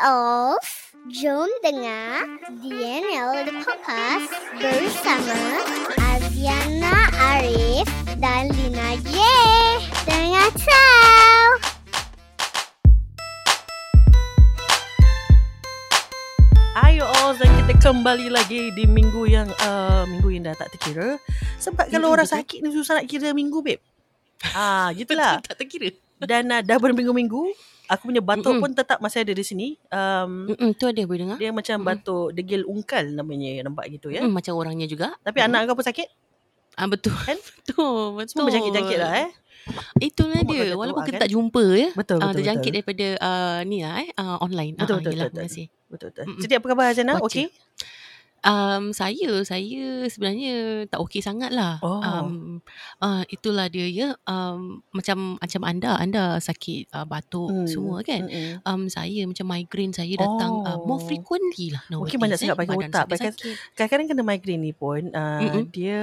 off. Jom dengar Daniel The Podcast bersama Aziana Arif dan Lina Ye. Dengar tau! Ayo all, dan kita kembali lagi di minggu yang dah tak terkira. Sebab kalau orang sakit ni susah nak kira minggu, babe. Gitulah. Tak terkira. Dan dah berminggu-minggu, aku punya batuk pun tetap masih ada di sini. Tu ada, boleh dengar. Dia macam batuk degil ungkal namanya, nampak gitu ya. Macam orangnya juga. Tapi anak kau pun sakit? Betul. Kan? Betul. Semua berjangkit-jangkit lah Itulah dia. Walaupun kita tak jumpa ya. Betul. Terjangkit daripada ni lah online. Betul. Betul. Jadi apa khabar Hazana? Okey? Saya sebenarnya tak okey sangat lah. Itulah dia ya. Macam anda sakit batuk semua kan. Saya macam migraine saya datang more frequently lah. Okey, banyak sangat pakai otak. Kadang-kadang kena migraine ni pun dia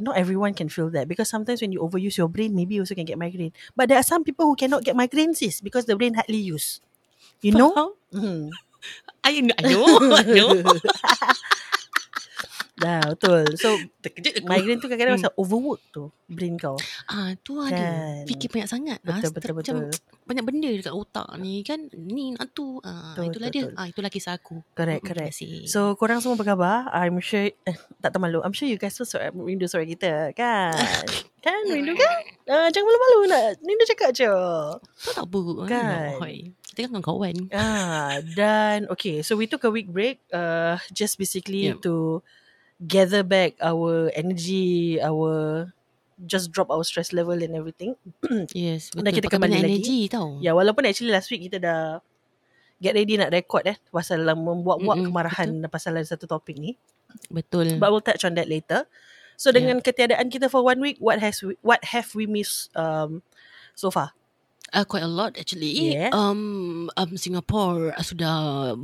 not everyone can feel that, because sometimes when you overuse your brain, maybe you also can get migraine. But there are some people who cannot get migraine, sis, because the brain hardly used. You know? I know. Dah, betul. So, terkejut migraine tu kadang-kadang pasal overwork tu brain kau. Tu ada. Fikir banyak sangat. Betul. Banyak benda dekat otak ni kan. Ni nak tu. Itulah dia. Itulah kisah aku. Correct. So, korang semua apa khabar? I'm sure tak termalu. I'm sure you guys pun rindu suara kita kan. Kan rindu kan? Jangan malu-malu nak rindu cakap je. Tak apa kan. Kita kan kawan. Dan okay, so we took a week break just basically to gather back our energy, just drop our stress level and everything. Yes, betul. Dan kita kembali lagi. Energy, tau. Ya, walaupun actually last week kita dah get ready nak record pasal membuat-buat kemarahan pasal satu topik ni. Betul. But we'll touch on that later. So dengan ketiadaan kita for one week, what have we missed so far? Quite a lot actually. Yeah. Singapore sudah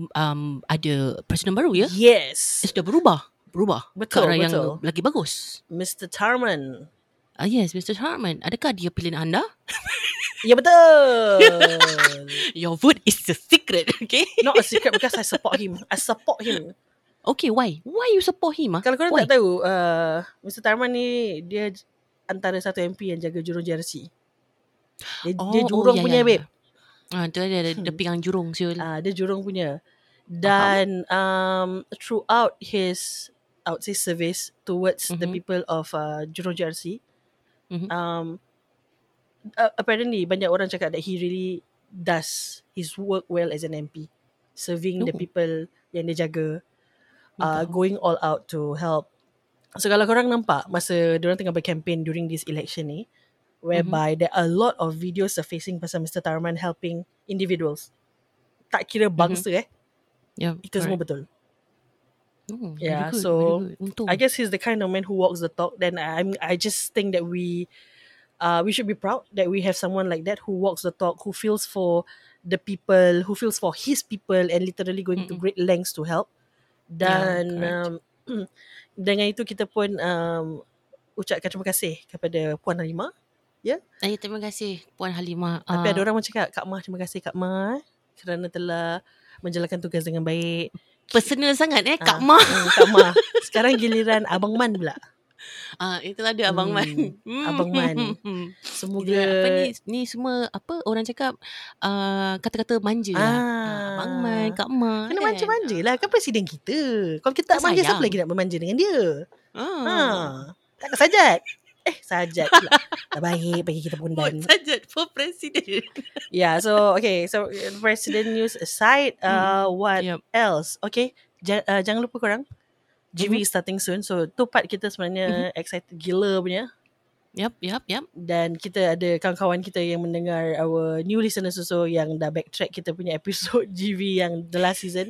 ada presiden baru ya? Yes. Sudah berubah. Betul. Yang lagi bagus. Mr. Tharman. Yes, Mr. Tharman. Adakah dia pilihan anda? Ya, betul. Your vote is a secret, okay? Not a secret because I support him. Okay, why? Why you support him? Kalau korang tak tahu, Mr. Tharman ni, dia antara satu MP yang jaga jurung JRC. Dia jurung punya, babe. Dia pegang jurung. Dia jurung punya. Dan throughout his, I would say, service towards the people of Jurong JRC. Apparently, banyak orang cakap that he really does his work well as an MP. Serving the people yang dia jaga. Going all out to help. So, kalau korang nampak masa diorang tengah berkampaign during this election ni, whereby there are a lot of videos surfacing pasal Mr. Tharman helping individuals. Tak kira bangsa Itu semua betul. I guess he's the kind of man who walks the talk. Then I just think that we should be proud that we have someone like that who walks the talk, who feels for the people, who feels for his people, and literally going to great lengths to help. Dan dengan itu kita pun ucapkan terima kasih kepada Puan Halimah. Terima kasih Puan Halimah. Tapi ada orang cakap, Kak Mah, terima kasih Kak Mah kerana telah menjalankan tugas dengan baik. Personal sangat Kak Mah. Kak Mah. Sekarang giliran Abang Man pula. Itulah dia Abang Man. Abang Man. Semoga ni semua apa orang cakap kata-kata manja lah. Abang Man, Kak Mah. Kena manja-manja lah. Kan presiden kita. Kalau kita tak manja, siapa lagi nak bermanja dengan dia? Tak kesajat. Sajat pula. Tak baik bagi kita pundan. Sajat for president. Yeah, so okay. So president news aside, what else? Okay, jangan lupa korang GV is starting soon. So tu part kita sebenarnya excited gila punya. Yep. Dan kita ada kawan-kawan kita yang mendengar, our new listeners also yang dah backtrack kita punya episode GV yang the last season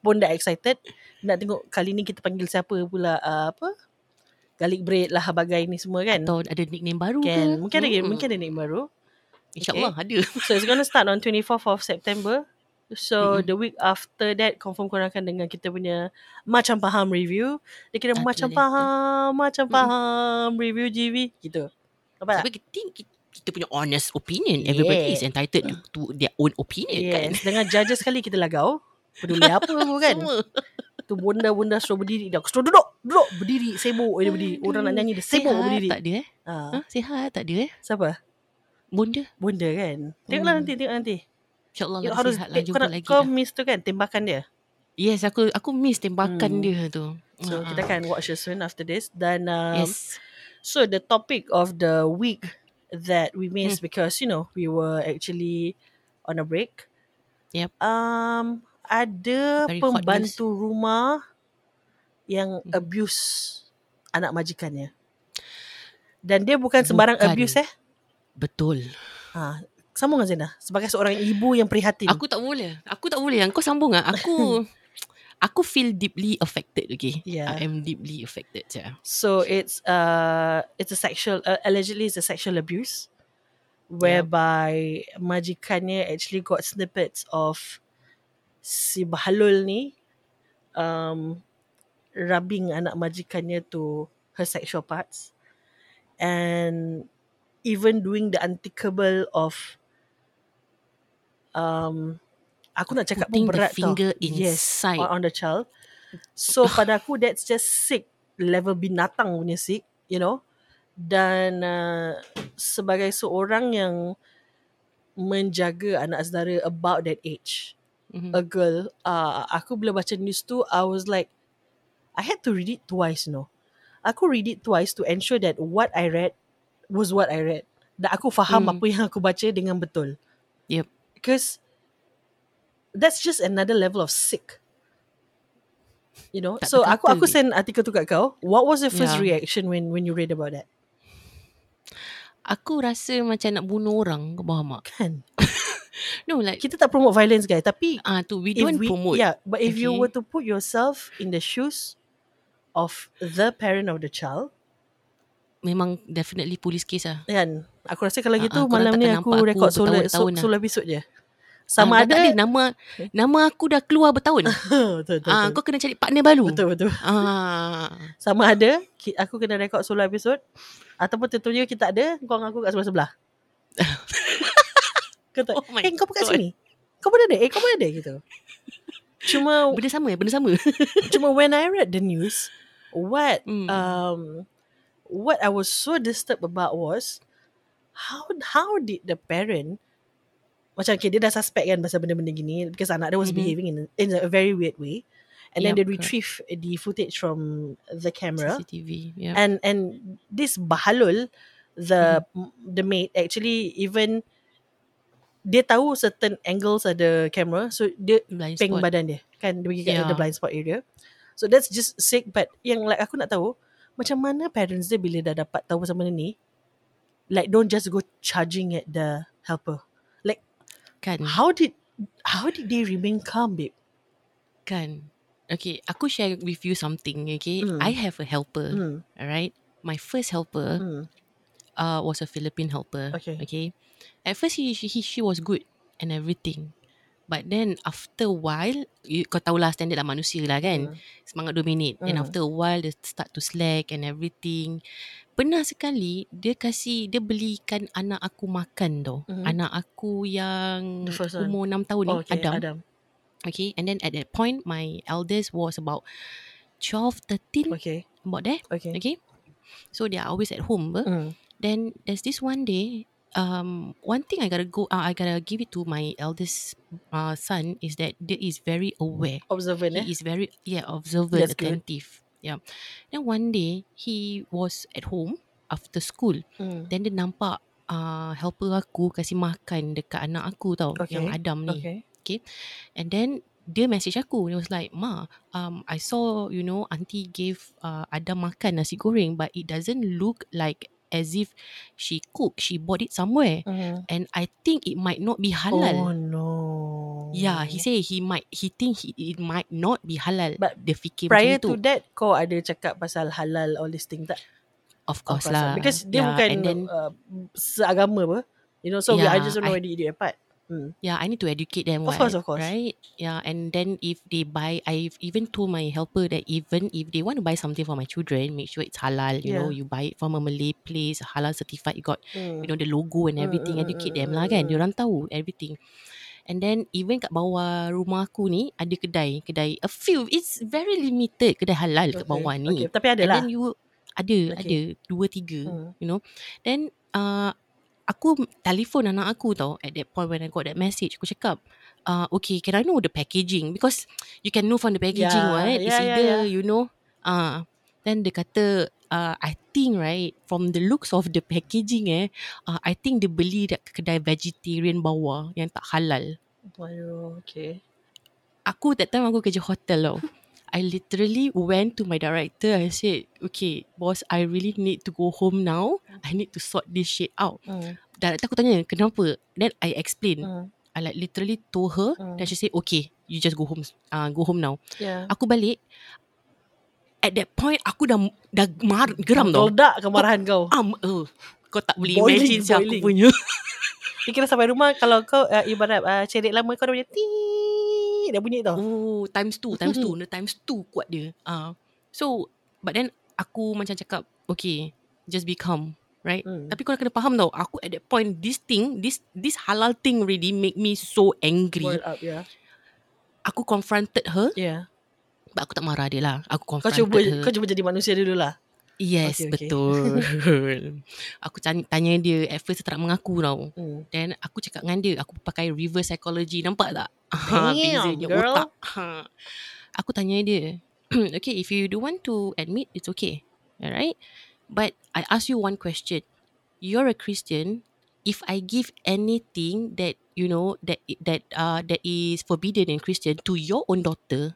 pun dah excited. Nak tengok kali ni kita panggil siapa pula, garlic bread lah bagai ni semua kan. Atau ada nickname baru kan? Mungkin ada nickname baru. InsyaAllah ada. So it's going to start on 24th of September. So the week after that, confirm korang akan dengar kita punya Macam Faham review. Dia kira Macam Faham review GV gitu. Nampak tak? Tapi kita punya honest opinion. Everybody is entitled to their own opinion, kan? Dengan judges sekali kita lagau. Peduli apa pun kan. Tu bunda-bunda suruh berdiri. Dia suruh duduk, berdiri, sibuk dia berdiri. Orang nak nyanyi dia sibuk berdiri. Sihat tak dia? Sihat tak dia? Siapa? Bunda kan. Tengoklah nanti. InsyaAllah lah sihat lah. Jumpa lagi. Kau miss tu kan, tembakan dia? Yes, aku miss tembakan dia tu. So kita akan watch it soon after this. Dan so the topic of the week that we missed because you know we were actually on a break. Yep. Ada very pembantu rumah yang abuse anak majikannya. Dan dia bukan sembarang abuse Betul. Sambung dengan Zena. Sebagai seorang ibu yang prihatin. Aku tak boleh. Kau sambung lah. Aku feel deeply affected, okay? Yeah. I am deeply affected. Yeah. So it's allegedly a sexual abuse whereby majikannya actually got snippets of si Bahlul ni rubbing anak majikannya to her sexual parts and even doing the unthinkable of aku nak cakap pun berat tau. Putting the finger inside. Yes, on the child. So pada aku that's just sick. Level binatang punya sick, you know. Dan sebagai seorang yang menjaga anak saudara about that age, a girl, aku bila baca news tu, I was like, I had to read it twice, you know. Aku read it twice to ensure that what I read was what I read. Dan aku faham apa yang aku baca dengan betul. Yep. Because that's just another level of sick. You know? Tak so, aku send artikel tu kat kau. What was your first reaction when you read about that? Aku rasa macam nak bunuh orang. Kau faham tak? Kan? No, like... Kita tak promote violence, guys. Tapi... we don't promote. Yeah, but if you were to put yourself in the shoes of the parent of the child... Memang definitely police case lah. Kan? Aku rasa kalau gitu, malam ni aku rekod solo episode je. Sama ada nama aku dah keluar bertahun. Betul. Kau kena cari partner baru. Betul. Sama ada aku kena rekod solo episod ataupun tentunya kita ada kau dengan aku kat sebelah-sebelah. Kau tak. Oh kau pun kat sini. Kau pun ada. Kau pun ada gitu. Cuma benda sama. Cuma when I read the news, what I was so disturbed about was how did the parent macam dia dah suspect kan pasal benda-benda gini because anak dia was behaving in a very weird way and then they retrieve the footage from the camera CCTV and this Bahlul the maid actually even dia tahu certain angles ada camera so dia blind peng spot. Badan dia kan dia pergi kat the blind spot area so that's just sick but yang like aku nak tahu macam mana parents dia bila dah dapat tahu pasal benda ni like don't just go charging at the helper. Kan. How did they remain calm, babe? Kan. Okay, aku share with you something, okay? I have a helper, alright? My first helper was a Philippine helper, okay? At first, she was good and everything. But then, after a while, kau tahulah standard lah manusia lah, kan? Semangat dominate. And after a while, they start to slack and everything. Pernah sekali dia belikan anak aku makan tau. Anak aku yang umur 6 tahun ni, Adam. Okay, and then at that point my eldest was about 12, 13. About there. Okay. So they are always at home. Then there's this one day one thing I gotta give it to my eldest son is that he is very aware. Observant. He is very observant, that's attentive. Good. Yeah. Then one day he was at home after school. Then dia nampak helper aku kasih makan dekat anak aku tau, yang Adam ni. Okay. And then dia message aku. He was like, "Ma, I saw you know auntie gave Adam makan nasi goreng but it doesn't look like as if she cooked. She bought it somewhere. And I think it might not be halal." Oh no. Yeah, he say he think it might not be halal. But dia fikir prior to that, kau ada cakap pasal halal all this thing tak? Of course lah. Because dia bukan then, seagama apa. You know, so I just don't know where the idiot part. Yeah, I need to educate them. Of course. Right? Yeah, and then if they buy, I've even told my helper that even if they want to buy something for my children, make sure it's halal. You know, you buy it from a Malay place, halal certified. You got, you know, the logo and everything. Educate them lah kan. Diorang tahu everything. And then even kat bawah rumah aku ni ada kedai a few, it's very limited kedai halal kat bawah ni. Tapi ada lah. And then you ada 2-3, you know. Then aku telefon anak aku tau at that point when I got that message. Aku cakap, okay, can I know the packaging? Because you can know from the packaging, right? Yeah, it's either, you know. Then dia kata, I think right, from the looks of the packaging I think dia beli dekat kedai vegetarian bawah yang tak halal. Waduh, okay. Aku that time aku kerja hotel tau. I literally went to my director. I said, okay, boss, I really need to go home now. I need to sort this shit out. Director aku tanya, kenapa? Then I explain. I like literally told her. Then she said, okay, you just go home now. Yeah. Aku balik. At that point, aku dah geram tau. Meledak kemarahan kau. Kau tak boleh imagine siapa aku punya. Dikira sampai rumah, kalau kau ibarat cerit lama, kau dah punya dah bunyi tau. Oh, times two kuat dia. So but then aku macam cakap, okay, just be calm, right? Tapi kau kena faham tau, aku at that point, this halal thing really make me so angry. Up, yeah. Aku confronted her. Yeah. But aku tak marah dia lah. Aku confronted her. Kau cuba jadi manusia dulu lah. Yes, okay. Betul. Aku tanya dia. At first dia tak mengaku tau. Then aku cakap dengan dia, aku pakai reverse psychology. Nampak tak? Damn, girl. Otak. Aku tanya dia, okay, if you don't want to admit, it's okay, alright? But I ask you one question. You're a Christian. If I give anything that, you know, that is forbidden in Christian to your own daughter,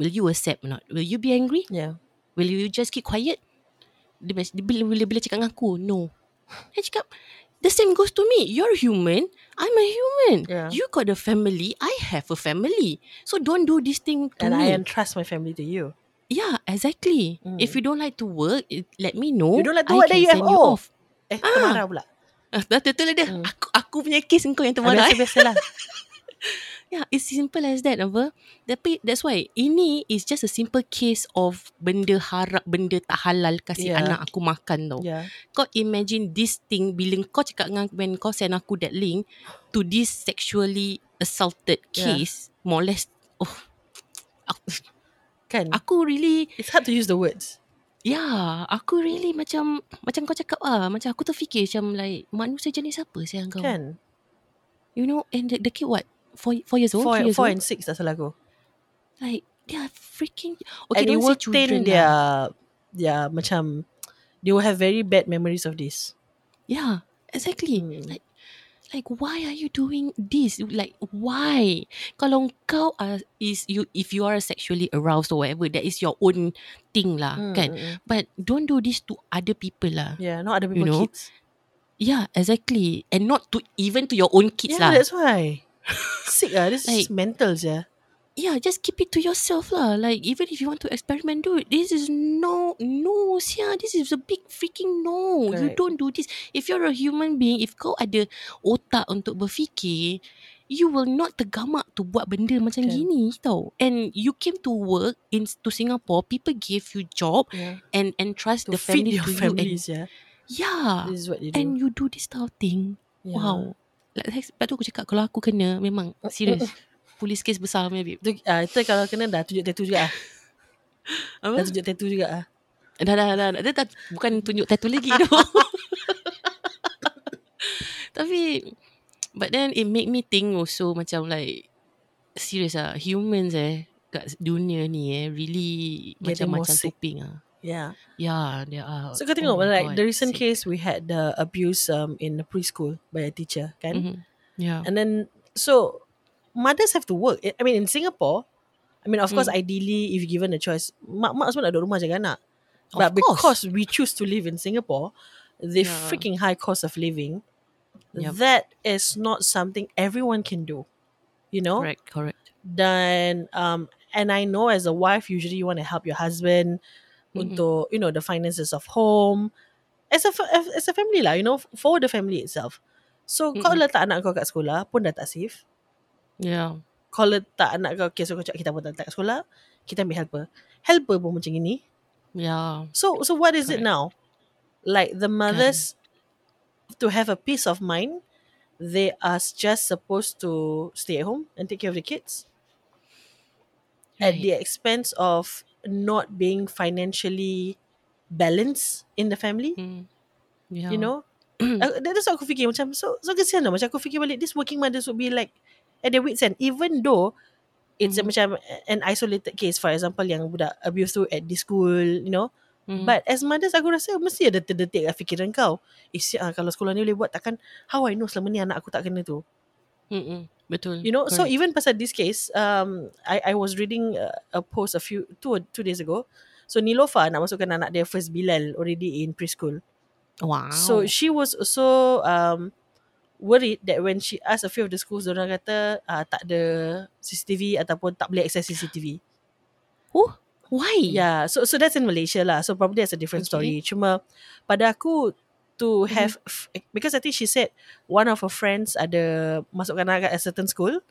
will you accept or not? Will you be angry? Yeah. Will you just keep quiet? Dia bila cakap dengan aku, no. Dia cakap, the same goes to me. You're human. I'm a human. Yeah. You got a family. I have a family. So don't do this thing to me. And I entrust my family to you. Yeah, exactly. If you don't like to work, let me know. You don't like to work, then you have off. Termarah pula. Betul lah dia. Aku punya case engkau yang termarah. Biasalah. Yeah, it's simple as that, apa? Tapi that's why ini is just a simple case of benda haram, benda tak halal kasih anak aku makan tau. Yeah. Kau imagine this thing bila kau cakap dengan when kau send aku that link to this sexually assaulted case, more or less. Oh, aku really, it's hard to use the words. Yeah, aku really macam kau cakap lah, macam aku terfikir macam like manusia jenis apa sayang kau? Kan? You know, and the kid what? 4 years old? 4 and 6 tak salah aku. Like, they are freaking... Okay, and they will retain their macam... They will have very bad memories of this. Yeah, exactly. Like, why are you doing this? Like, why? Kalau kau if you are sexually aroused or whatever, that is your own thing lah, kan? But don't do this to other people lah. Yeah, not other people, you know? Kids. Yeah, exactly. And not to even to your own kids lah. Yeah, that's why. Sick lah. This like, is mental je. Yeah, just keep it to yourself lah. Like even if you want to experiment, do it. This is no sia. This is a big freaking no. Right. You don't do this. If you're a human being, if kau ada otak untuk berfikir, you will not tergamak to buat benda macam gini tau. And you came to work to Singapore. People gave you job and trust to the family to families, you. And, yeah. This is what you do. And you do this type of thing. Yeah. Wow. Lepas tu aku cakap, kalau aku kena, memang serius, polis kes besar punya babe. Itu kalau kena dah tunjuk tattoo juga. Dah tunjuk tattoo juga Dah. Dia bukan tunjuk tattoo lagi tu. Tapi but then it make me think also, macam like serius lah, humans kat dunia ni really macam-macam toping lah. Yeah, they are. So kau tengok like the recent case we had the abuse in the preschool by a teacher, kan? Yeah. And then so mothers have to work. I mean in Singapore, of course ideally if given a choice, mak semua nak duduk rumah jaga anak. But because we choose to live in Singapore, the freaking high cost of living, that is not something everyone can do. You know? Correct. Then and I know as a wife usually you want to help your husband untuk, you know, the finances of home, as a family lah, you know, for the family itself. So kau letak anak kau kat sekolah pun dah tak safe. Yeah. Kau letak anak kau, okay, so kau cakap kita pun tak letak kat sekolah, kita ambil helper. Helper pun macam gini. Yeah. So what is correct. It now? Like the mothers to have a peace of mind, they are just supposed to stay at home and take care of the kids. At the expense of not being financially balanced in the family. Yeah. You know? That's what aku fikir. Macam, so kesian lah. Macam aku fikir balik, these working mothers would be like at their wit's end. Even though it's macam an isolated case. For example, yang budak abuse tu at this school, you know. But as mothers, aku rasa mesti ada terdetik kat fikiran kau. Kalau sekolah ni boleh buat, takkan how I know selama ni anak aku tak kena tu. Betul. You know, correct. So even pasal this case, I was reading a post a few two days ago. So Neelofa nak masukkan anak dia first Bilal already in preschool. Wow. So she was also worried that when she asked a few of the schools, diorang kata tak ada CCTV ataupun tak boleh access CCTV. Oh, why? Yeah, so that's in Malaysia lah. So probably that's a different story. Cuma pada aku to have because I think she said one of her friends ada masukkan anak kat a certain school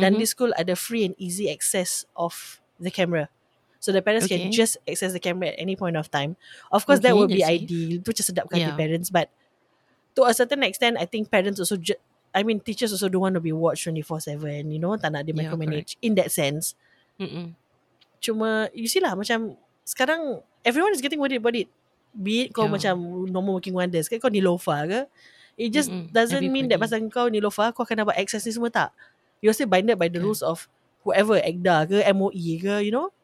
dan this school ada free and easy access of the camera, so the parents can just access the camera at any point of time. Of course that would be ideal tu, macam sedapkan the parents, but to a certain extent I think parents also teachers also don't want to be watched 24/7, you know, tak nak dia micromanage in that sense. Cuma you see lah, macam sekarang everyone is getting worried about it. Be it kau macam normal working wonders ke, kau Neelofa ke, it just doesn't mean that pasal kau Neelofa kau akan dapat access ni semua. Tak, you're still binded by the rules of whoever, ACDA ke, MOE ke, you know.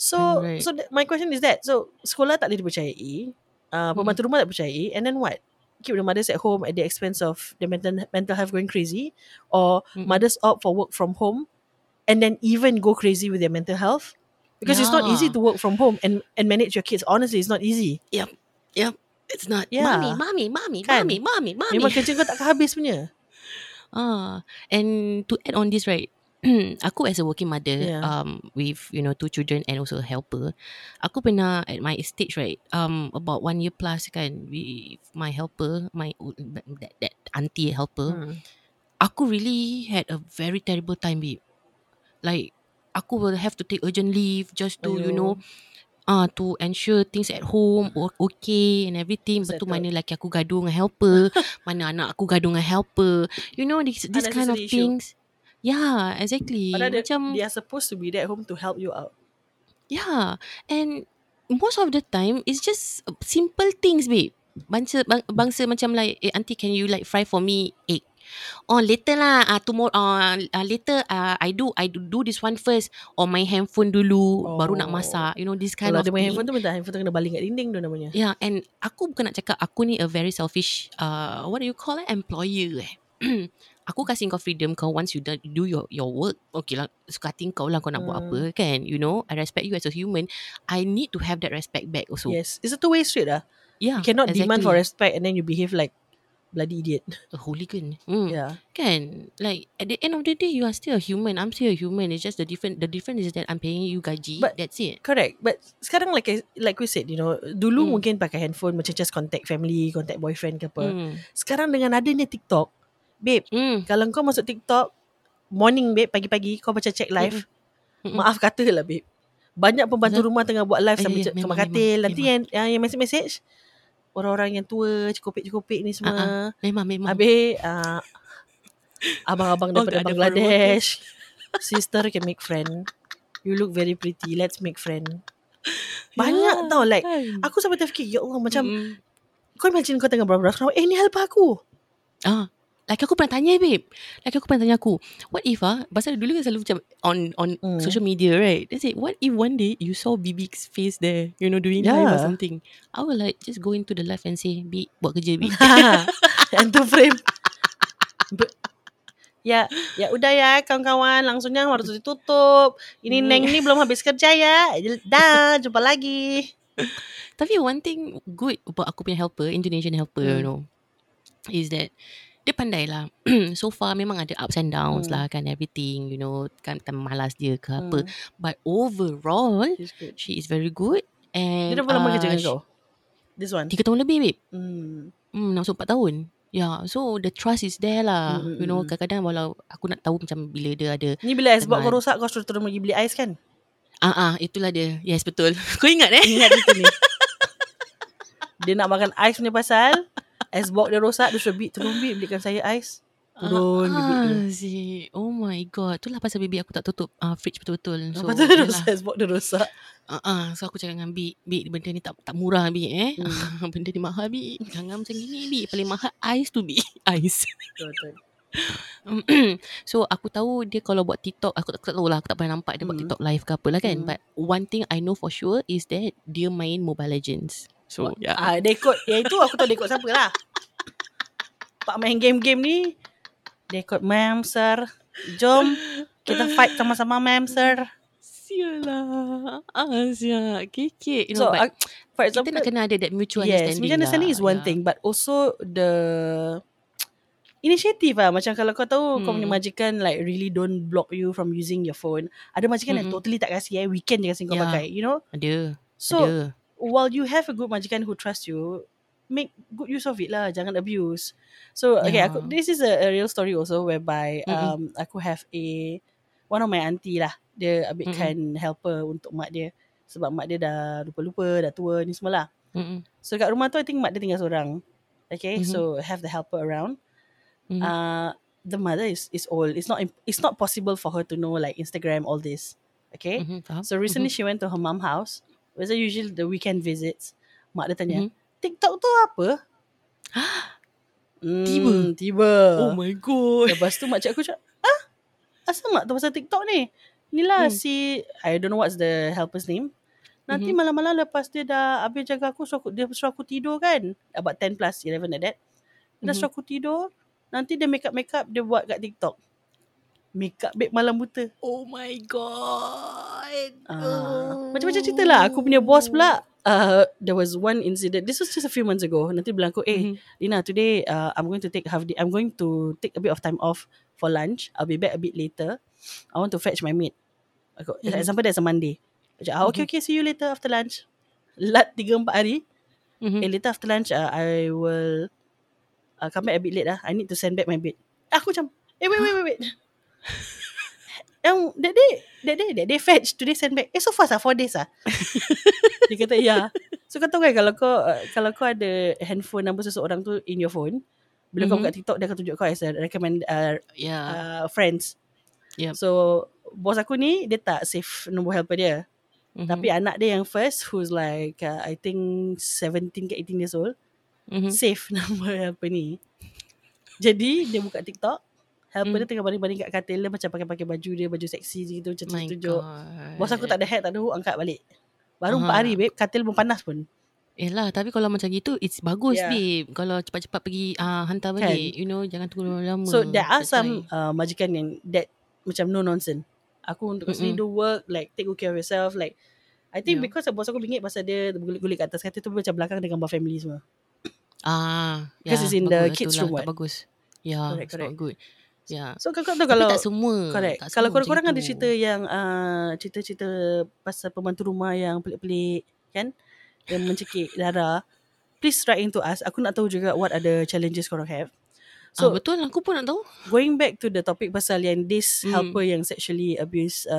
So so my question is that, so sekolah tak boleh dipercayai, pembantu rumah tak percayai, and then what? Keep the mothers at home at the expense of the mental health going crazy, or mothers opt for work from home and then even go crazy with their mental health. Because it's not easy to work from home and manage your kids. Honestly, it's not easy. Yep. It's not. Yeah. Mommy. Memang kerja kau takkan habis punya. And to add on this, right, aku as a working mother with, you know, 2 children and also a helper, aku pernah at my stage, right, about 1 year plus kan, with my helper, that auntie helper, aku really had a very terrible time, babe. Like, aku will have to take urgent leave just to, you know, to ensure things at home okay and everything. Betul tu, mana lelaki aku gaduh dengan helper, mana anak aku gaduh dengan helper. You know, this kind of things. Issue. Yeah, exactly. But macam, they are supposed to be there at home to help you out. Yeah, and most of the time, it's just simple things, babe. Bangsa macam like, auntie, can you like fry for me egg? Oh, later lah, tomorrow, later I do this one first. Or my handphone dulu, baru nak masak. You know, this kind of thing. Kalau ada my handphone tu, minta handphone tu kena baling kat dinding tu namanya. Yeah, and aku bukan nak cakap aku ni a very selfish what do you call it? Employer Aku kasih kau freedom kau once you do your work. Okay lah, suka hati kau lah, kau nak buat apa kan. You know, I respect you as a human. I need to have that respect back also. Yes, it's a two-way street lah. Yeah, you cannot demand for respect and then you behave like bloody idiot. A hooligan. Yeah. Kan? Like, at the end of the day, you are still a human. I'm still a human. It's just the difference is that I'm paying you gaji. But, that's it. Correct. But sekarang, like we said, you know, dulu mungkin pakai handphone macam just contact family, contact boyfriend ke apa. Sekarang dengan adanya TikTok, babe, kalau kau masuk TikTok, morning babe, pagi-pagi, kau baca check live. Maaf kata lah babe, banyak pembantu rumah tengah buat live sambil kamar katil. Nanti yang message-message, orang-orang yang tua, cekopik-cekopik ni semua. Memang. Habis, abang-abang daripada Bangladesh. Sister can make friend. You look very pretty. Let's make friend. Banyak tau. Like, aku sampai terfikir, ya Allah, macam, kau imagine kau tengah berapa-berapa, ni help aku. Like aku pernah tanya, babe. What if, pasal dulu kan selalu macam on social media, right? They say, what if one day you saw Bibik's face there, you know, doing live or something? I will like, just go into the live and say, Bib, buat kerja, Bib. Enter frame. Ya udah ya, kawan-kawan. Langsungnya harus ditutup. Ini Neng ni belum habis kerja ya. Dah, jumpa lagi. Tapi one thing good about aku punya helper, Indonesian helper, you know, is that dia pandai lah. So far memang ada ups and downs lah kan, everything, you know, kan malas dia ke apa, but overall she is very good. And dia dah berapa lama kerja dengan kau? This one 3 tahun lebih babe. Nak masuk 4 tahun. Yeah, so the trust is there lah. Mm-hmm. You know, kadang-kadang walau aku nak tahu macam bila dia ada. Ni bila ais buat kau rosak, kau terus pergi beli ais kan? Itulah dia. Yes, betul. Kau ingat Ingat itu ni. Dia nak makan ais punya pasal. Ais box dia rosak, dia suruh bik, tolong bik belikan saya ais. Turun bibik. Oh my god. Itulah pasal bibik aku tak tutup fridge betul-betul. So betul ais box dia rosak. So aku cakap dengan Bik, benda ni tak murah Bik Benda ni mahal Bik. Jangan macam gini Bik. Paling mahal ais tu Bik. Ais. Betul. So aku tahu dia kalau buat TikTok, aku tak tahu lah, aku tak pernah nampak dia buat TikTok live ke apalah kan. But one thing I know for sure is that dia main Mobile Legends. So yeah. Dia ikut. Yang itu aku tahu dia ikut siapa lah. Pak main game-game ni dia ikut ma'am sir. Jom kita fight sama-sama ma'am sir. Sialah. Kikik. So know, for example, kita nak kena ada that mutual understanding. Yes, mutual understanding is one thing. But also the initiative lah. Macam kalau kau tahu kau punya majikan like really don't block you from using your phone. Ada majikan yang totally tak kasih weekend je kasih kau pakai. You know. Ada. So while you have a good majikan who trusts you, make good use of it lah. Jangan abuse. So okay, aku, this is a real story also, whereby aku have one of my auntie lah. Dia ambilkan helper untuk mak dia, sebab mak dia dah lupa-lupa, dah tua ni semua lah. So kat rumah tu I think mak dia tinggal seorang. Okay, so have the helper around. The mother is old. It's not possible for her to know like Instagram, all this. Okay, so recently she went to her mom's house. It's usually the weekend visits. Mak dia tanya, TikTok tu apa? Tiba. Oh my god. Lepas tu makcik aku cakap, asal mak tu pasal TikTok ni? Ni lah si, I don't know what's the helper's name. Nanti malam-malam lepas dia dah habis jaga aku, dia suruh aku tidur kan. About 10 plus 11 like that. Dia suruh aku tidur. Nanti dia make up dia buat kat TikTok. Make up babe malam buta. Oh my god. Macam-macam cerita lah. Aku punya boss pula. There was one incident. This was just a few months ago. Nanti bilang aku, Lina, today I'm going to take half day. I'm going to take a bit of time off for lunch. I'll be back a bit later. I want to fetch my maid. Aku, example, that's a Monday. Okay, see you later after lunch. 3-4 hari. Later after lunch, I will come back a bit late lah. I need to send back my bed. Aku macam, wait. That day fetch, today send back. So fast lah, 4 days lah. Dia kata, yeah. So kau tahu kan, kalau kau ada handphone nombor seseorang tu in your phone, bila kau buka TikTok, dia akan tunjuk kau as a recommend friends. Yep. So bos aku ni, dia tak save nombor helper dia. Tapi anak dia yang first, who's like I think 17 ke 18 years old, save nombor helper ni. Jadi dia buka TikTok, helper dia tengah baring-baring kat katil dia, macam pakai-pakai baju dia, baju seksi gitu, macam tunjuk. Bos aku tak ada hat, tak ada hook, angkat balik. Baru 4 hari babe, katil pun panas pun. Yelah, tapi kalau macam gitu, it's bagus babe. Kalau cepat-cepat pergi hantar balik kan. You know, jangan tunggu lama. So there are some majikan yang that macam no nonsense. Aku untuk sini do work, like take good care of yourself. Like I think because bos aku bingit pasal dia gulik-gulik kat atas katil tu, macam belakang dia gambar family semua. Because it's in the kids room. Bagus. Yeah, correct, so good. Yeah. So kau tahu kalau tak semua, correct. Tak kalau semua korang ada cerita yang cerita-cerita pasal pembantu rumah yang pelik-pelik kan, yang mencekik darah, please write into us. Aku nak tahu juga what other challenges korang have. So betul, aku pun nak tahu. Going back to the topic pasal yang this helper yang sexually abuse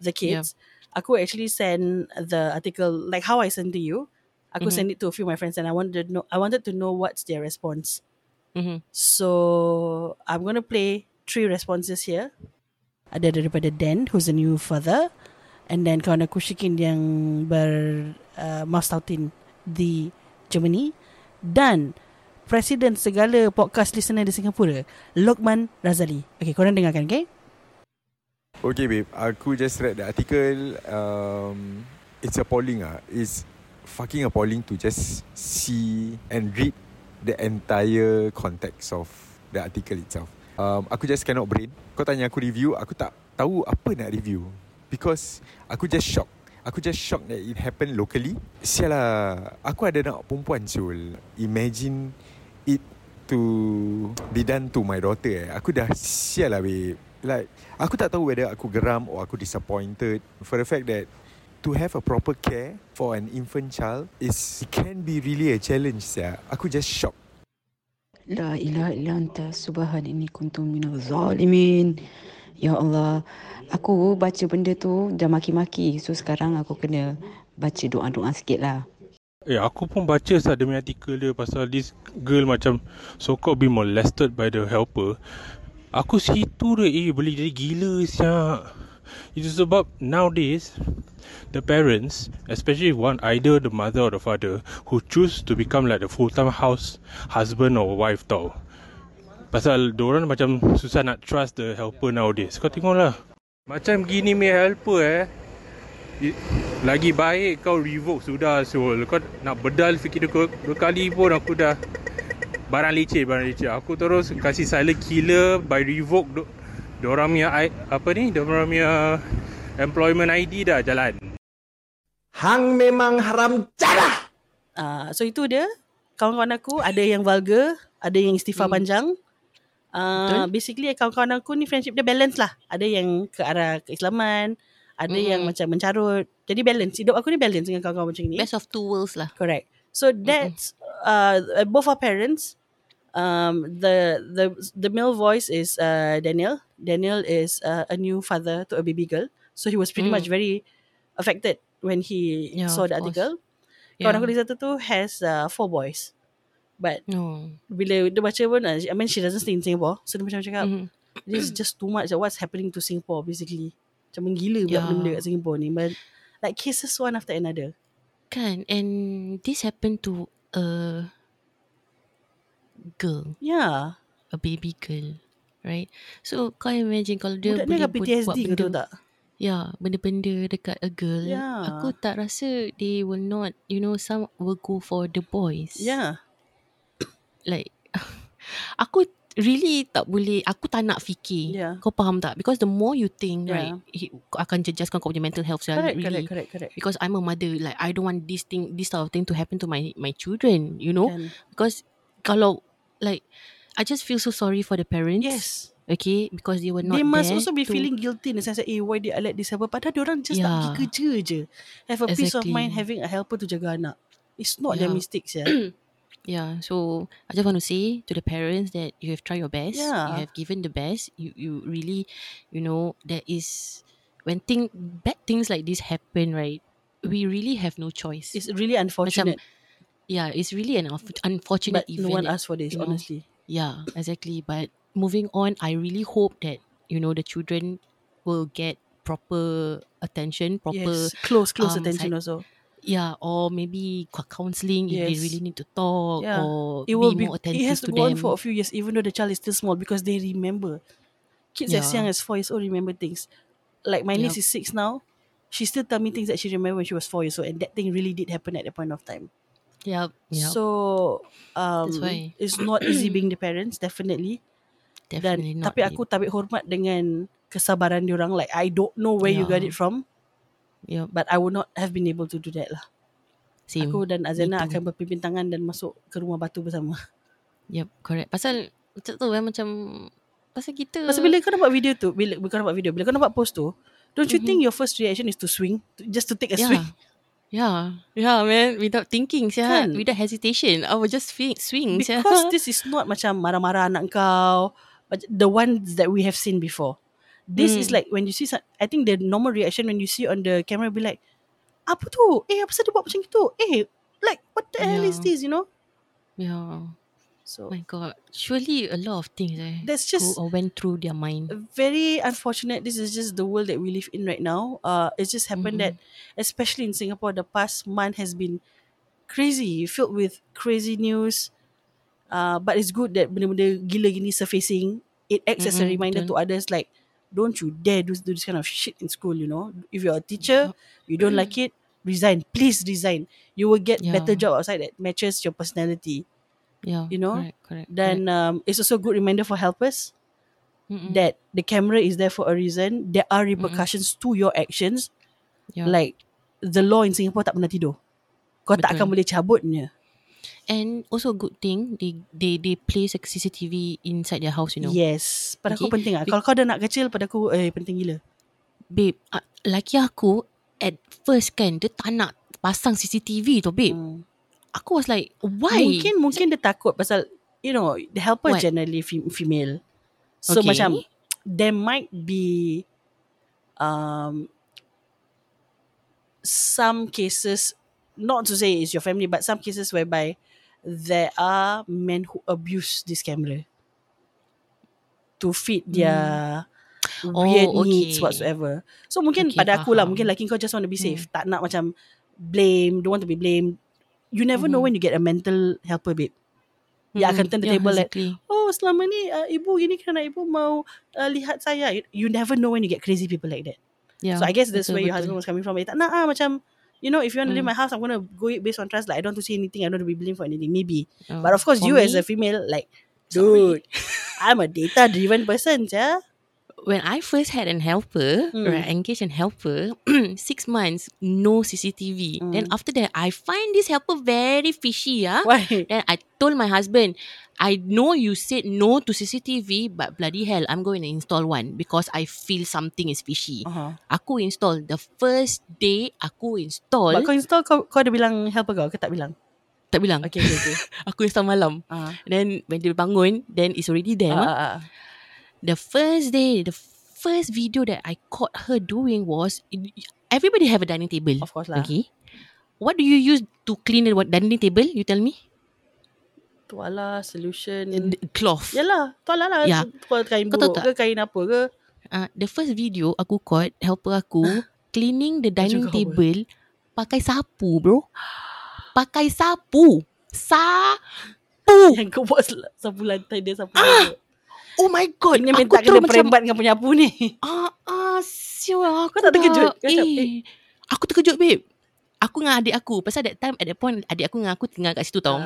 the kids, aku actually send the article like how I send to you. Aku send it to a few of my friends and I wanted to know what's their response. So I'm going to play 3 responses here. Ada daripada Dan, who's a new father, and then kawan aku Cikin yang bermastautin di Germany, dan presiden segala podcast listener di Singapura, Lokman Razali. Okay, korang dengarkan, okay? Okay babe, aku just read the article. It's appalling lah. It's fucking appalling to just see and read the entire context of the article itself. Aku just cannot brain. Kau tanya aku review, aku tak tahu apa nak review, because aku just shocked. Aku just shocked that it happened locally. Sial lah, aku ada anak perempuan Syul. Imagine it to be done to my daughter. Aku dah sial lah babe. Like, aku tak tahu whether aku geram or aku disappointed for the fact that to have a proper care for an infant child, it can be really a challenge. Aku just shocked. La ilaha illa anta subhan inni kuntu minaz zalimin. Ya Allah, aku baca benda tu dah maki-maki. So sekarang aku kena baca doa-doa sikit lah. Aku pun baca ada artikel dia pasal this girl macam so-called be molested by the helper. Aku situ boleh jadi gila siap. Itu sebab nowadays the parents, especially one, either the mother or the father, who choose to become like the full-time house husband or wife tau. Pasal diorang macam susah nak trust the helper nowadays. Kau tengoklah, macam gini me helper lagi baik kau revoke sudah Sul. Kau nak bedal fikir dua kali pun aku dah. Barang licik aku terus kasih silent killer by revoke diorang punya diorang punya employment ID dah jalan. Hang memang haram jadah. So itu dia. Kawan-kawan aku ada yang vulgar, ada yang istighfar panjang. Basically kawan-kawan aku ni friendship dia balance lah. Ada yang ke arah keislaman, ada yang macam mencarut. Jadi balance. Hidup aku ni balance dengan kawan-kawan macam ni. Best of two worlds lah. Correct. So that's both our parents. The male voice is Daniel. Daniel is a new father to a baby girl. So he was pretty much very affected when he saw the article. Kawan aku Lisa tu has 4 boys. But bila dia baca pun, I mean she doesn't stay in Singapore. So dia macam cakap, this is just too much. What's happening to Singapore basically. Macam menggila benda kat Singapore ni. But like cases one after another. Kan. And this happened to a girl. Yeah. A baby girl. Right. So kau imagine kalau dia boleh buat benda tu tak? Yeah. Benda-benda dekat a girl. Yeah. Aku tak rasa they will not, you know, some will go for the boys. Yeah. Like aku really tak boleh, aku tak nak fikir. Kau faham tak? Because the more you think, right, akan jejaskan kau punya mental health. Correct. Because I'm a mother, like I don't want this type of thing to happen to my children, you know. Because kalau like I just feel so sorry for the parents. Yes. Okay, because they were not there. They must also be feeling guilty in the sense that why they let this happen. Padahal diorang just tak pergi kerja je. Have a peace of mind having a helper to jaga anak. It's not their mistakes. Yeah, so I just want to say to the parents that you have tried your best. Yeah. You have given the best. You really, you know, there is when bad things like this happen, right? We really have no choice. It's really unfortunate. It's really an unfortunate event. But no one asked for this, honestly. Yeah, exactly. But moving on, I really hope that, you know, the children will get proper attention, close attention also. Yeah, or maybe counselling if they really need to talk or be more attentive to them. It has to go on for a few years, even though the child is still small, because they remember. Kids as young as 4 years old remember things. Like my niece is 6 now. She still tell me things that she remembered when she was 4 years old, and that thing really did happen at that point of time. Yep. So it's not easy being the parents, definitely. Dan, tapi aku tabik hormat dengan kesabaran diorang. Like I don't know where you got it from. Yeah, but I would not have been able to do that lah. Same. Aku dan Aziana akan berpimpin tangan dan masuk ke rumah batu bersama. Yep, correct. Pasal macam tu macam pasal kita. Pasal bila kau nampak video tu, bila kau nampak post tu, don't you think your first reaction is to swing, just to take a swing? Yeah, man, without thinking, kan? Without hesitation, I would just swing. Because this is not macam marah-marah anak kau, the ones that we have seen before. This is like when you see, I think the normal reaction when you see on the camera be like, apa tu? Apa pasal dia buat macam itu? Like what the hell is this, you know? Yeah. So, my God. Surely a lot of things that's just go or went through their mind. Very unfortunate. This is just the world that we live in right now. It's just happened that, especially in Singapore, the past month has been crazy, filled with crazy news. But it's good that benda-benda gila gini surfacing. It acts as a reminder to others like, don't you dare do this kind of shit in school, you know. If you're a teacher, you don't like it, resign. Please resign. You will get better job outside that matches your personality. Yeah, you know. Correct. Then it's also a good reminder for helpers that the camera is there for a reason. There are repercussions to your actions. Yeah. Like the law in Singapore tak pernah tidur. Kau tak akan boleh cabutnya. And also good thing they place a CCTV inside their house, you know. Yes. Pada aku penting lah. Kalau kau dah nak kecil, pada aku penting gila. Babe, laki aku at first kan dia tak nak pasang CCTV tu, babe. Aku was like, why? Mungkin dia takut pasal you know, the helper what? Generally female. So okay. Macam there might be some cases, not to say it's your family, but some cases whereby there are men who abuse this camera to fit their weird needs whatsoever. So mungkin pada aku lah, mungkin laki kau just want to be safe, tak nak macam blame, don't want to be blamed. You never know when you get a mental helper, babe. Dia akan turn the table exactly. Like, oh selama ni ibu gini kerana ibu mau lihat saya. You never know when you get crazy people like that. Yeah, so I guess that's where your husband was coming from. Tak nak ah, macam, you know, if you want to leave my house, I'm going to go based on trust. Like, I don't want to see anything. I don't want to be blamed for anything. Maybe. Oh, but of course, you as a female, like, dude, I'm a data-driven person, yeah? When I first had an helper, right, engaged an helper, 6 months, no CCTV. Then after that, I find this helper very fishy, ah. Why? Then I told my husband, I know you said no to CCTV, but bloody hell, I'm going to install one because I feel something is fishy. Uh-huh. Aku install. The first day, aku install. But kau install, kau ada bilang helper kau ke tak bilang? Tak bilang. Okay. Aku install malam. Uh-huh. Then, when dia bangun, then it's already there. The first day, the first video that I caught her doing was, everybody have a dining table. Of course lah. Okay. What do you use to clean the dining table? You tell me. Tuala, solution. Cloth. Yalah, tuala lah. Yeah. Kain buruk ke, kain apa ke. The first video aku caught, helper aku, cleaning the dining table pakai sapu, bro. Pakai sapu. Sapu. Yang kau buat sapu lantai, dia sapu lantai. Oh my god. Ini minta kena perempat dengan penyapu ni. Sial. Kau tak terkejut? Aku terkejut, babe. Aku dengan adik aku. Pasal that time, at that point, adik aku dengan aku tinggal kat situ tau.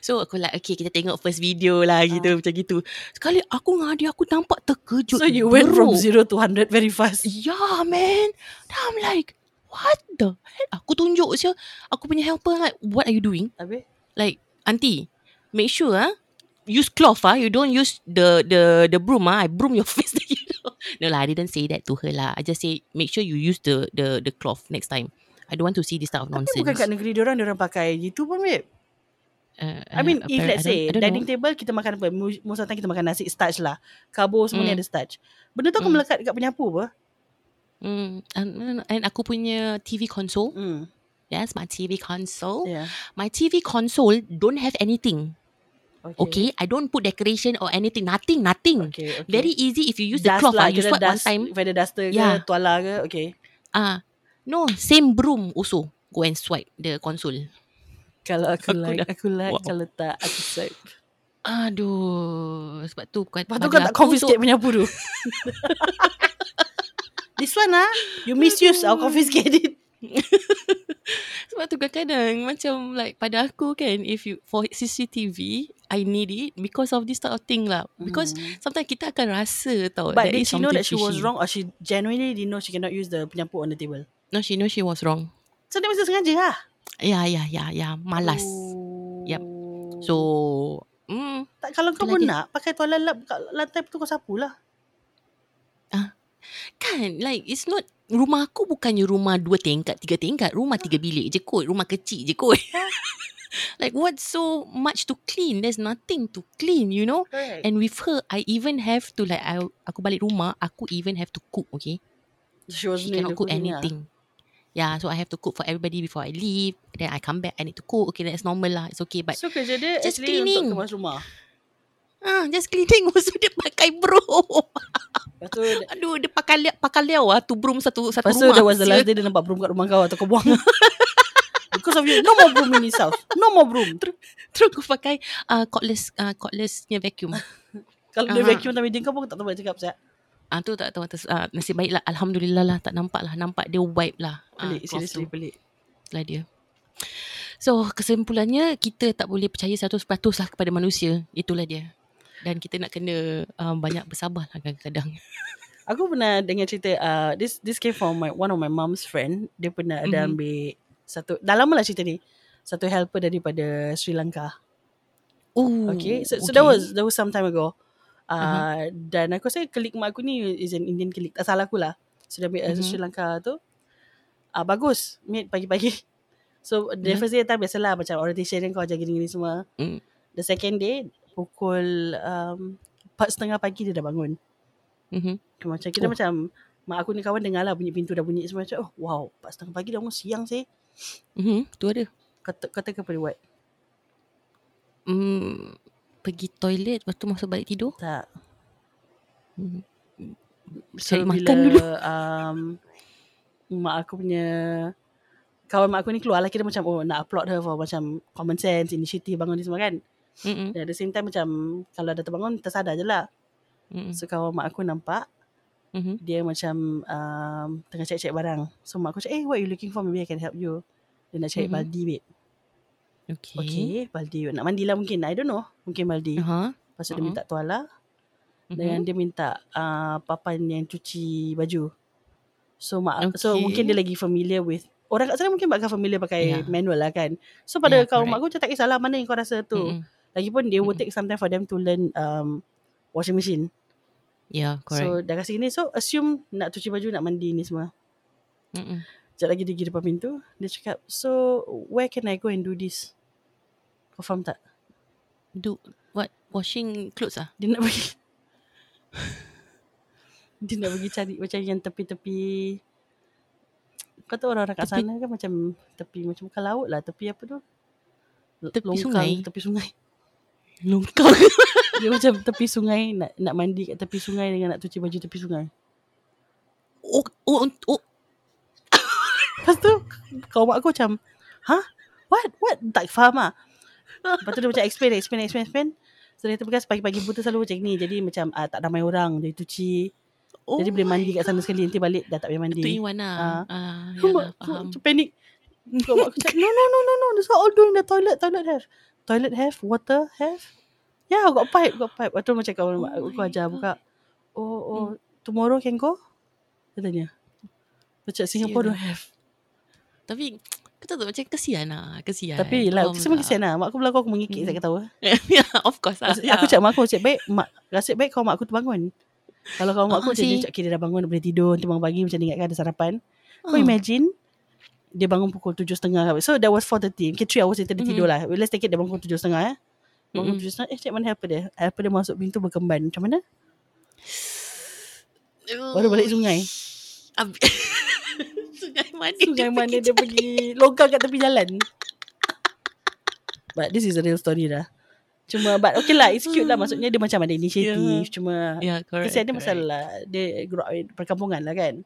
So aku like, okay, kita tengok first video lah gitu, macam gitu. Sekali aku dengan adik aku nampak terkejut. So you went from 0 to 100 very fast. Yeah man. Then I'm like, what the hell? Aku tunjuk siya aku punya helper like, what are you doing? Habis? Like, auntie, make sure use cloth you don't use the broom I broom your face. No lah, I didn't say that to her lah. I just say make sure you use the cloth next time. I don't want to see this type of nonsense. Tapi bukan kat negeri diorang, diorang pakai gitu pun, babe. I mean, if let's say, dining table, kita makan apa? Most of the time, kita makan nasi, starch lah. Karbo semua ni ada starch. Benda tu aku melekat dekat penyapu apa? And aku punya TV console. Yes, my TV console. Yeah. My TV console don't have anything. Okay, I don't put decoration or anything. Nothing. Okay. Very easy if you use dust the cloth. You swipe one time. Whether duster ke, tuala ke, okay. No, same broom also. Go and swipe the console. Kalau aku like, kalau tak, aku swipe. Aduh. Sebab tu bukan. Lepas tu kau tak confiscate penyapu tu. This one you misuse, I'll confiscate it. Sebab tu kadang-kadang macam like pada aku kan, if you for CCTV, I need it because of this type of thing lah. Because sometimes kita akan rasa tau. But did she know that she was wrong, or she genuinely didn't know she cannot use the penyapu on the table? No, she know she was wrong. So dia mesti sengaja lah. Ya. Malas. Yep. So tak, kalau kau pun nak pakai toilet lap kat lantai tu, kau sapu lah. Kan, like it's not, rumah aku bukannya rumah 2 tingkat, 3 tingkat. Rumah 3 bilik je kot. Rumah kecil je kot. Like what's so much to clean? There's nothing to clean, you know. Correct. And with her, I even have to like, aku balik rumah, aku even have to cook, okay? She cannot cook anything. Yeah, so I have to cook for everybody before I leave. Then I come back, I need to cook. Okay, that's normal lah. It's okay, but so kerja dia just cleaning untuk kemas rumah. Just cleaning also dia pakai broom. Aduh, dia pakai liau tu broom satu rumah. So that was the last day dia nampak broom kat rumah kau, atau kau buang. Because of you, no more broom in this house. No more broom. Terus aku pakai cordlessnya vacuum. Kalau dia vacuum tapi dia, kau pun tak tahu nak cakap siap. Tu tak tahu. Nasib baik lah, alhamdulillah lah, tak nampak lah. Nampak dia wipe lah. Pelik, seriously pelik lah dia. So kesimpulannya, kita tak boleh percaya 100% lah kepada manusia. Itulah dia. Dan kita nak kena banyak bersabar lah kadang-kadang. Aku pernah dengar cerita, this came from one of my mom's friend. Dia pernah ada ambil satu, dah lama lah cerita ni, satu helper daripada Sri Lanka. Okay. So that was some time ago. Dan aku rasa klik mak aku ni is an Indian klik, tak salah akulah. So dia ambil Sri Lanka tu, bagus. Made pagi-pagi. So the first day datang biasalah macam orientation kau ajar gini-gini semua. The second day pukul 4.30 pagi dia dah bangun. Macam kita macam mak aku ni kawan dengar lah bunyi pintu dah bunyi semua macam, oh wow, 4.30 pagi dah bangun siang sih. Tu ada. Kau tak apa dia buat? Pergi toilet lepas tu masuk balik tidur? Tak. Cari so, makan dulu. Mak aku punya kawan mak aku ni keluar lah, kira macam oh nak applaud her for macam common sense, initiative bangun ni semua kan. Dan at the same time macam kalau dah terbangun tersadar je lah. So kawan mak aku nampak dia macam tengah cek-cek barang. So mak aku cakap, eh what you looking for, maybe I can help you. Dia nak cari baldi, babe. Okay, baldi. Nak mandilah mungkin, I don't know. Mungkin baldi. Lepas tu dia minta tuala. Dan dia minta papan yang cuci baju. So mak, so mungkin dia lagi familiar with, orang kat sana mungkin bakal familiar pakai manual lah kan. So pada kaum mak aku macam tak kisahlah mana yang kau rasa tu. Lagipun they will take some time for them to learn washing machine. Yeah, correct. So dah kasi gini, so assume nak cuci baju, nak mandi ni semua. Sekejap lagi dia pergi depan pintu. Dia cakap, so where can I go and do this? Kau faham tak? Do what? Washing clothes lah? Dia nak pergi dia nak pergi cari macam yang tepi-tepi. Kau tahu orang-orang kat sana kan macam tepi macam bukan laut lah, tepi apa tu? Tepi longkang, sungai. Tepi sungai. Longkang. Dia macam tepi sungai, nak mandi kat tepi sungai dengan nak cuci baju tepi sungai. Oh. Lepas tu kawan mak aku macam, "Huh? What? Tak faham ah." Lepas tu dia macam explain. So dia terpegas pagi-pagi buta selalu macam ni. Jadi macam tak ramai orang, dia cuci. Jadi boleh mandi kat sana sekali, nanti balik dah tak payah mandi. Itu Iwana. Yalah, faham. Macam panik. Kawan aku cakap, no. This all doing the toilet have. Toilet have, water have. Yeah, got pipe. Lepas tu macam aku ajar buka. Oh, tomorrow can go? Katanya. Macam Singapore don't have. Tapi, kau tahu macam kesian. Tapi lah, semua kesian lah. Mak aku berlaku aku mengikik, saya ketawa. Of course lah. Aku cakap mak aku, nasib baik kalau mak aku terbangun. Kalau kawan mak aku macam dia kira dah bangun, dia boleh tidur nanti bangun pagi macam dia ingatkan ada sarapan. Kau imagine dia bangun pukul 7.30. So that was 4.30. Okay, 3 hours later dia tidur lah. Let's take it, dia bangun 7.30 Bangun 7.30. Cik mana helper dia? Helper dia masuk pintu berkemban. Macam mana? Baru balik sungai. Sungai mana dia pergi longkang kat tepi jalan. But this is a real story dah. Cuma but okay lah, it's cute lah. Maksudnya dia macam ada inisiatif. Cuma kesian dia masalah dia grow up perkampungan lah kan.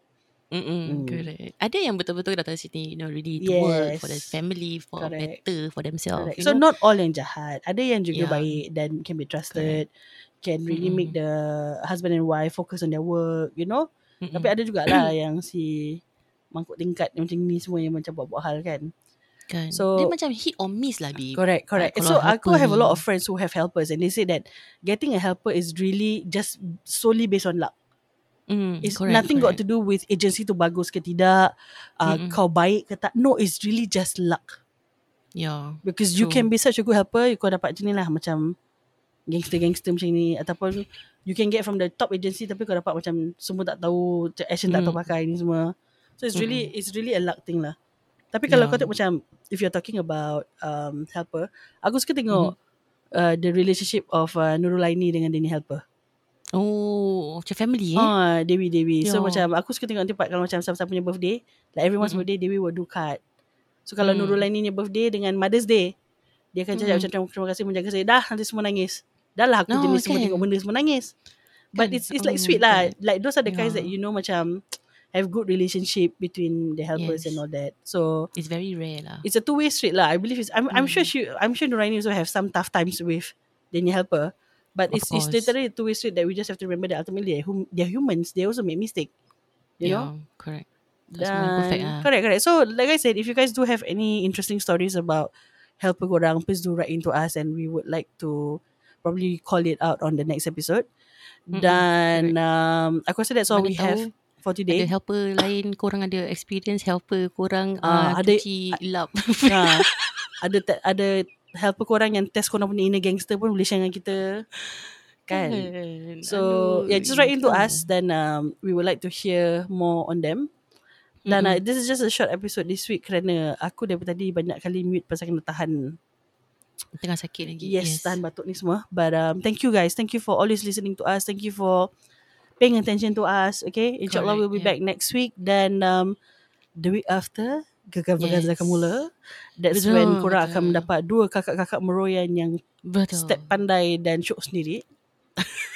Correct. Ada yang betul-betul datang sini, you know, really to work for their family, for better for themselves. So know? Not all yang jahat. Ada yang juga baik dan can be trusted. Can really make the husband and wife focus on their work, you know. Tapi ada jugalah yang si mangkuk tingkat macam ni semua yang macam buat-buat hal kan. So, dia macam hit or miss lah, babe. Correct. So, aku have a lot of friends who have helpers and they say that getting a helper is really just solely based on luck. It's nothing got to do with agency tu bagus ke tidak, kau baik ke tak. No, it's really just luck. Yeah. Because you can be such a good helper, you kau dapat jenis lah macam gangster-gangster macam ni. Ataupun you can get from the top agency tapi kau dapat macam semua tak tahu, action tak tahu pakai ni semua. So, it's really a luck thing lah. Tapi kalau kau tengok macam if you're talking about helper, aku suka tengok the relationship of Nurul Aini dengan Dini helper. Oh, macam family Dewi. So macam aku suka tengok nanti kalau macam siapa-siapa punya birthday, like everyone's birthday, Dewi will do card. So kalau Nurul Aini punya birthday dengan Mother's Day, dia akan cakap macam terima kasih menjaga saya. Dah nanti semua nangis. Dah lah aku jenis semua tengok benda semua nangis. But it's like sweet lah. Like those are the guys that you know macam have good relationship between the helpers and all that. So it's very rare lah. It's a two-way street lah. I believe it's I'm sure Nuraini also have some tough times with their helper. But it's literally a two-way street that we just have to remember that ultimately they're humans. They also make mistakes. You know? Correct. That's perfect. Correct. So like I said, if you guys do have any interesting stories about helper korang, please do write into us and we would like to probably call it out on the next episode. Dan aku rasa that's all we have for today. Ada helper lain, korang ada experience helper korang cuci lap. Ada helper korang yang test korang punya inner gangster pun boleh share dengan kita. Kan? So, just write into us. Then, we would like to hear more on them. Dan this is just a short episode this week kerana aku daripada tadi banyak kali mute pasal kena tahan. Tengah sakit lagi. Yes, tahan batuk ni semua. But thank you guys. Thank you for always listening to us. Thank you for paying attention to us. Okay, insyaAllah we'll be back next week. Then the week after Gagal-gagal akan mula. That's when korang akan mendapat dua kakak-kakak meroyan yang step pandai dan syok sendiri.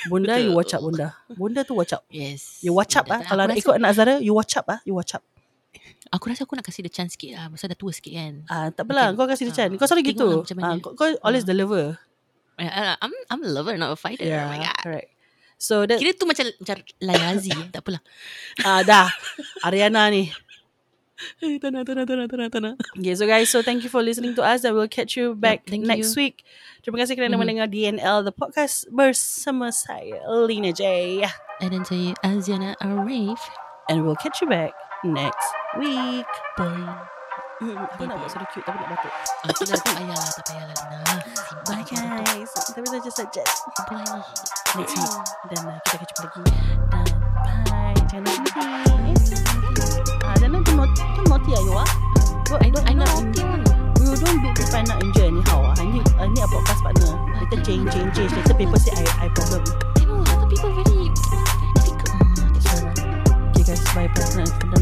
Bunda, you watch up Bunda. Bunda tu watch up. Yes, you watch up lah. Kalau nak ikut anak Zara, you watch up lah. You watch up. Aku rasa aku nak kasih dia chance sikit lah, pasal dah tua sikit kan. Tak apalah, kau kasih dia chance. Kau selalu gitu. Kau always the lover. I'm a lover, not a fighter. Yeah, oh my god. Correct. So that, kira tu macam Layazi. Tak apalah. Dah Ariana ni. Tanah. Okay, so guys, so thank you for listening to us. I will catch you back next week. Terima kasih kerana mendengar DNL the podcast bersama saya Lina J. And then saya Aziana Arif. And we'll catch you back next week. Bye. Aku nak buat suruh cute tapi nak batuk. Tak payahlah Lina. Bye guys. Tapi saya just suggest sampai lagi next week. Dan kita akan jumpa lagi. Dan bye. Jangan lupa I know. We don't beat people nak injure anyhow. I need a podcast partner. Later change. Later people say I problem. I know, other people very difficult. Okay guys, bye.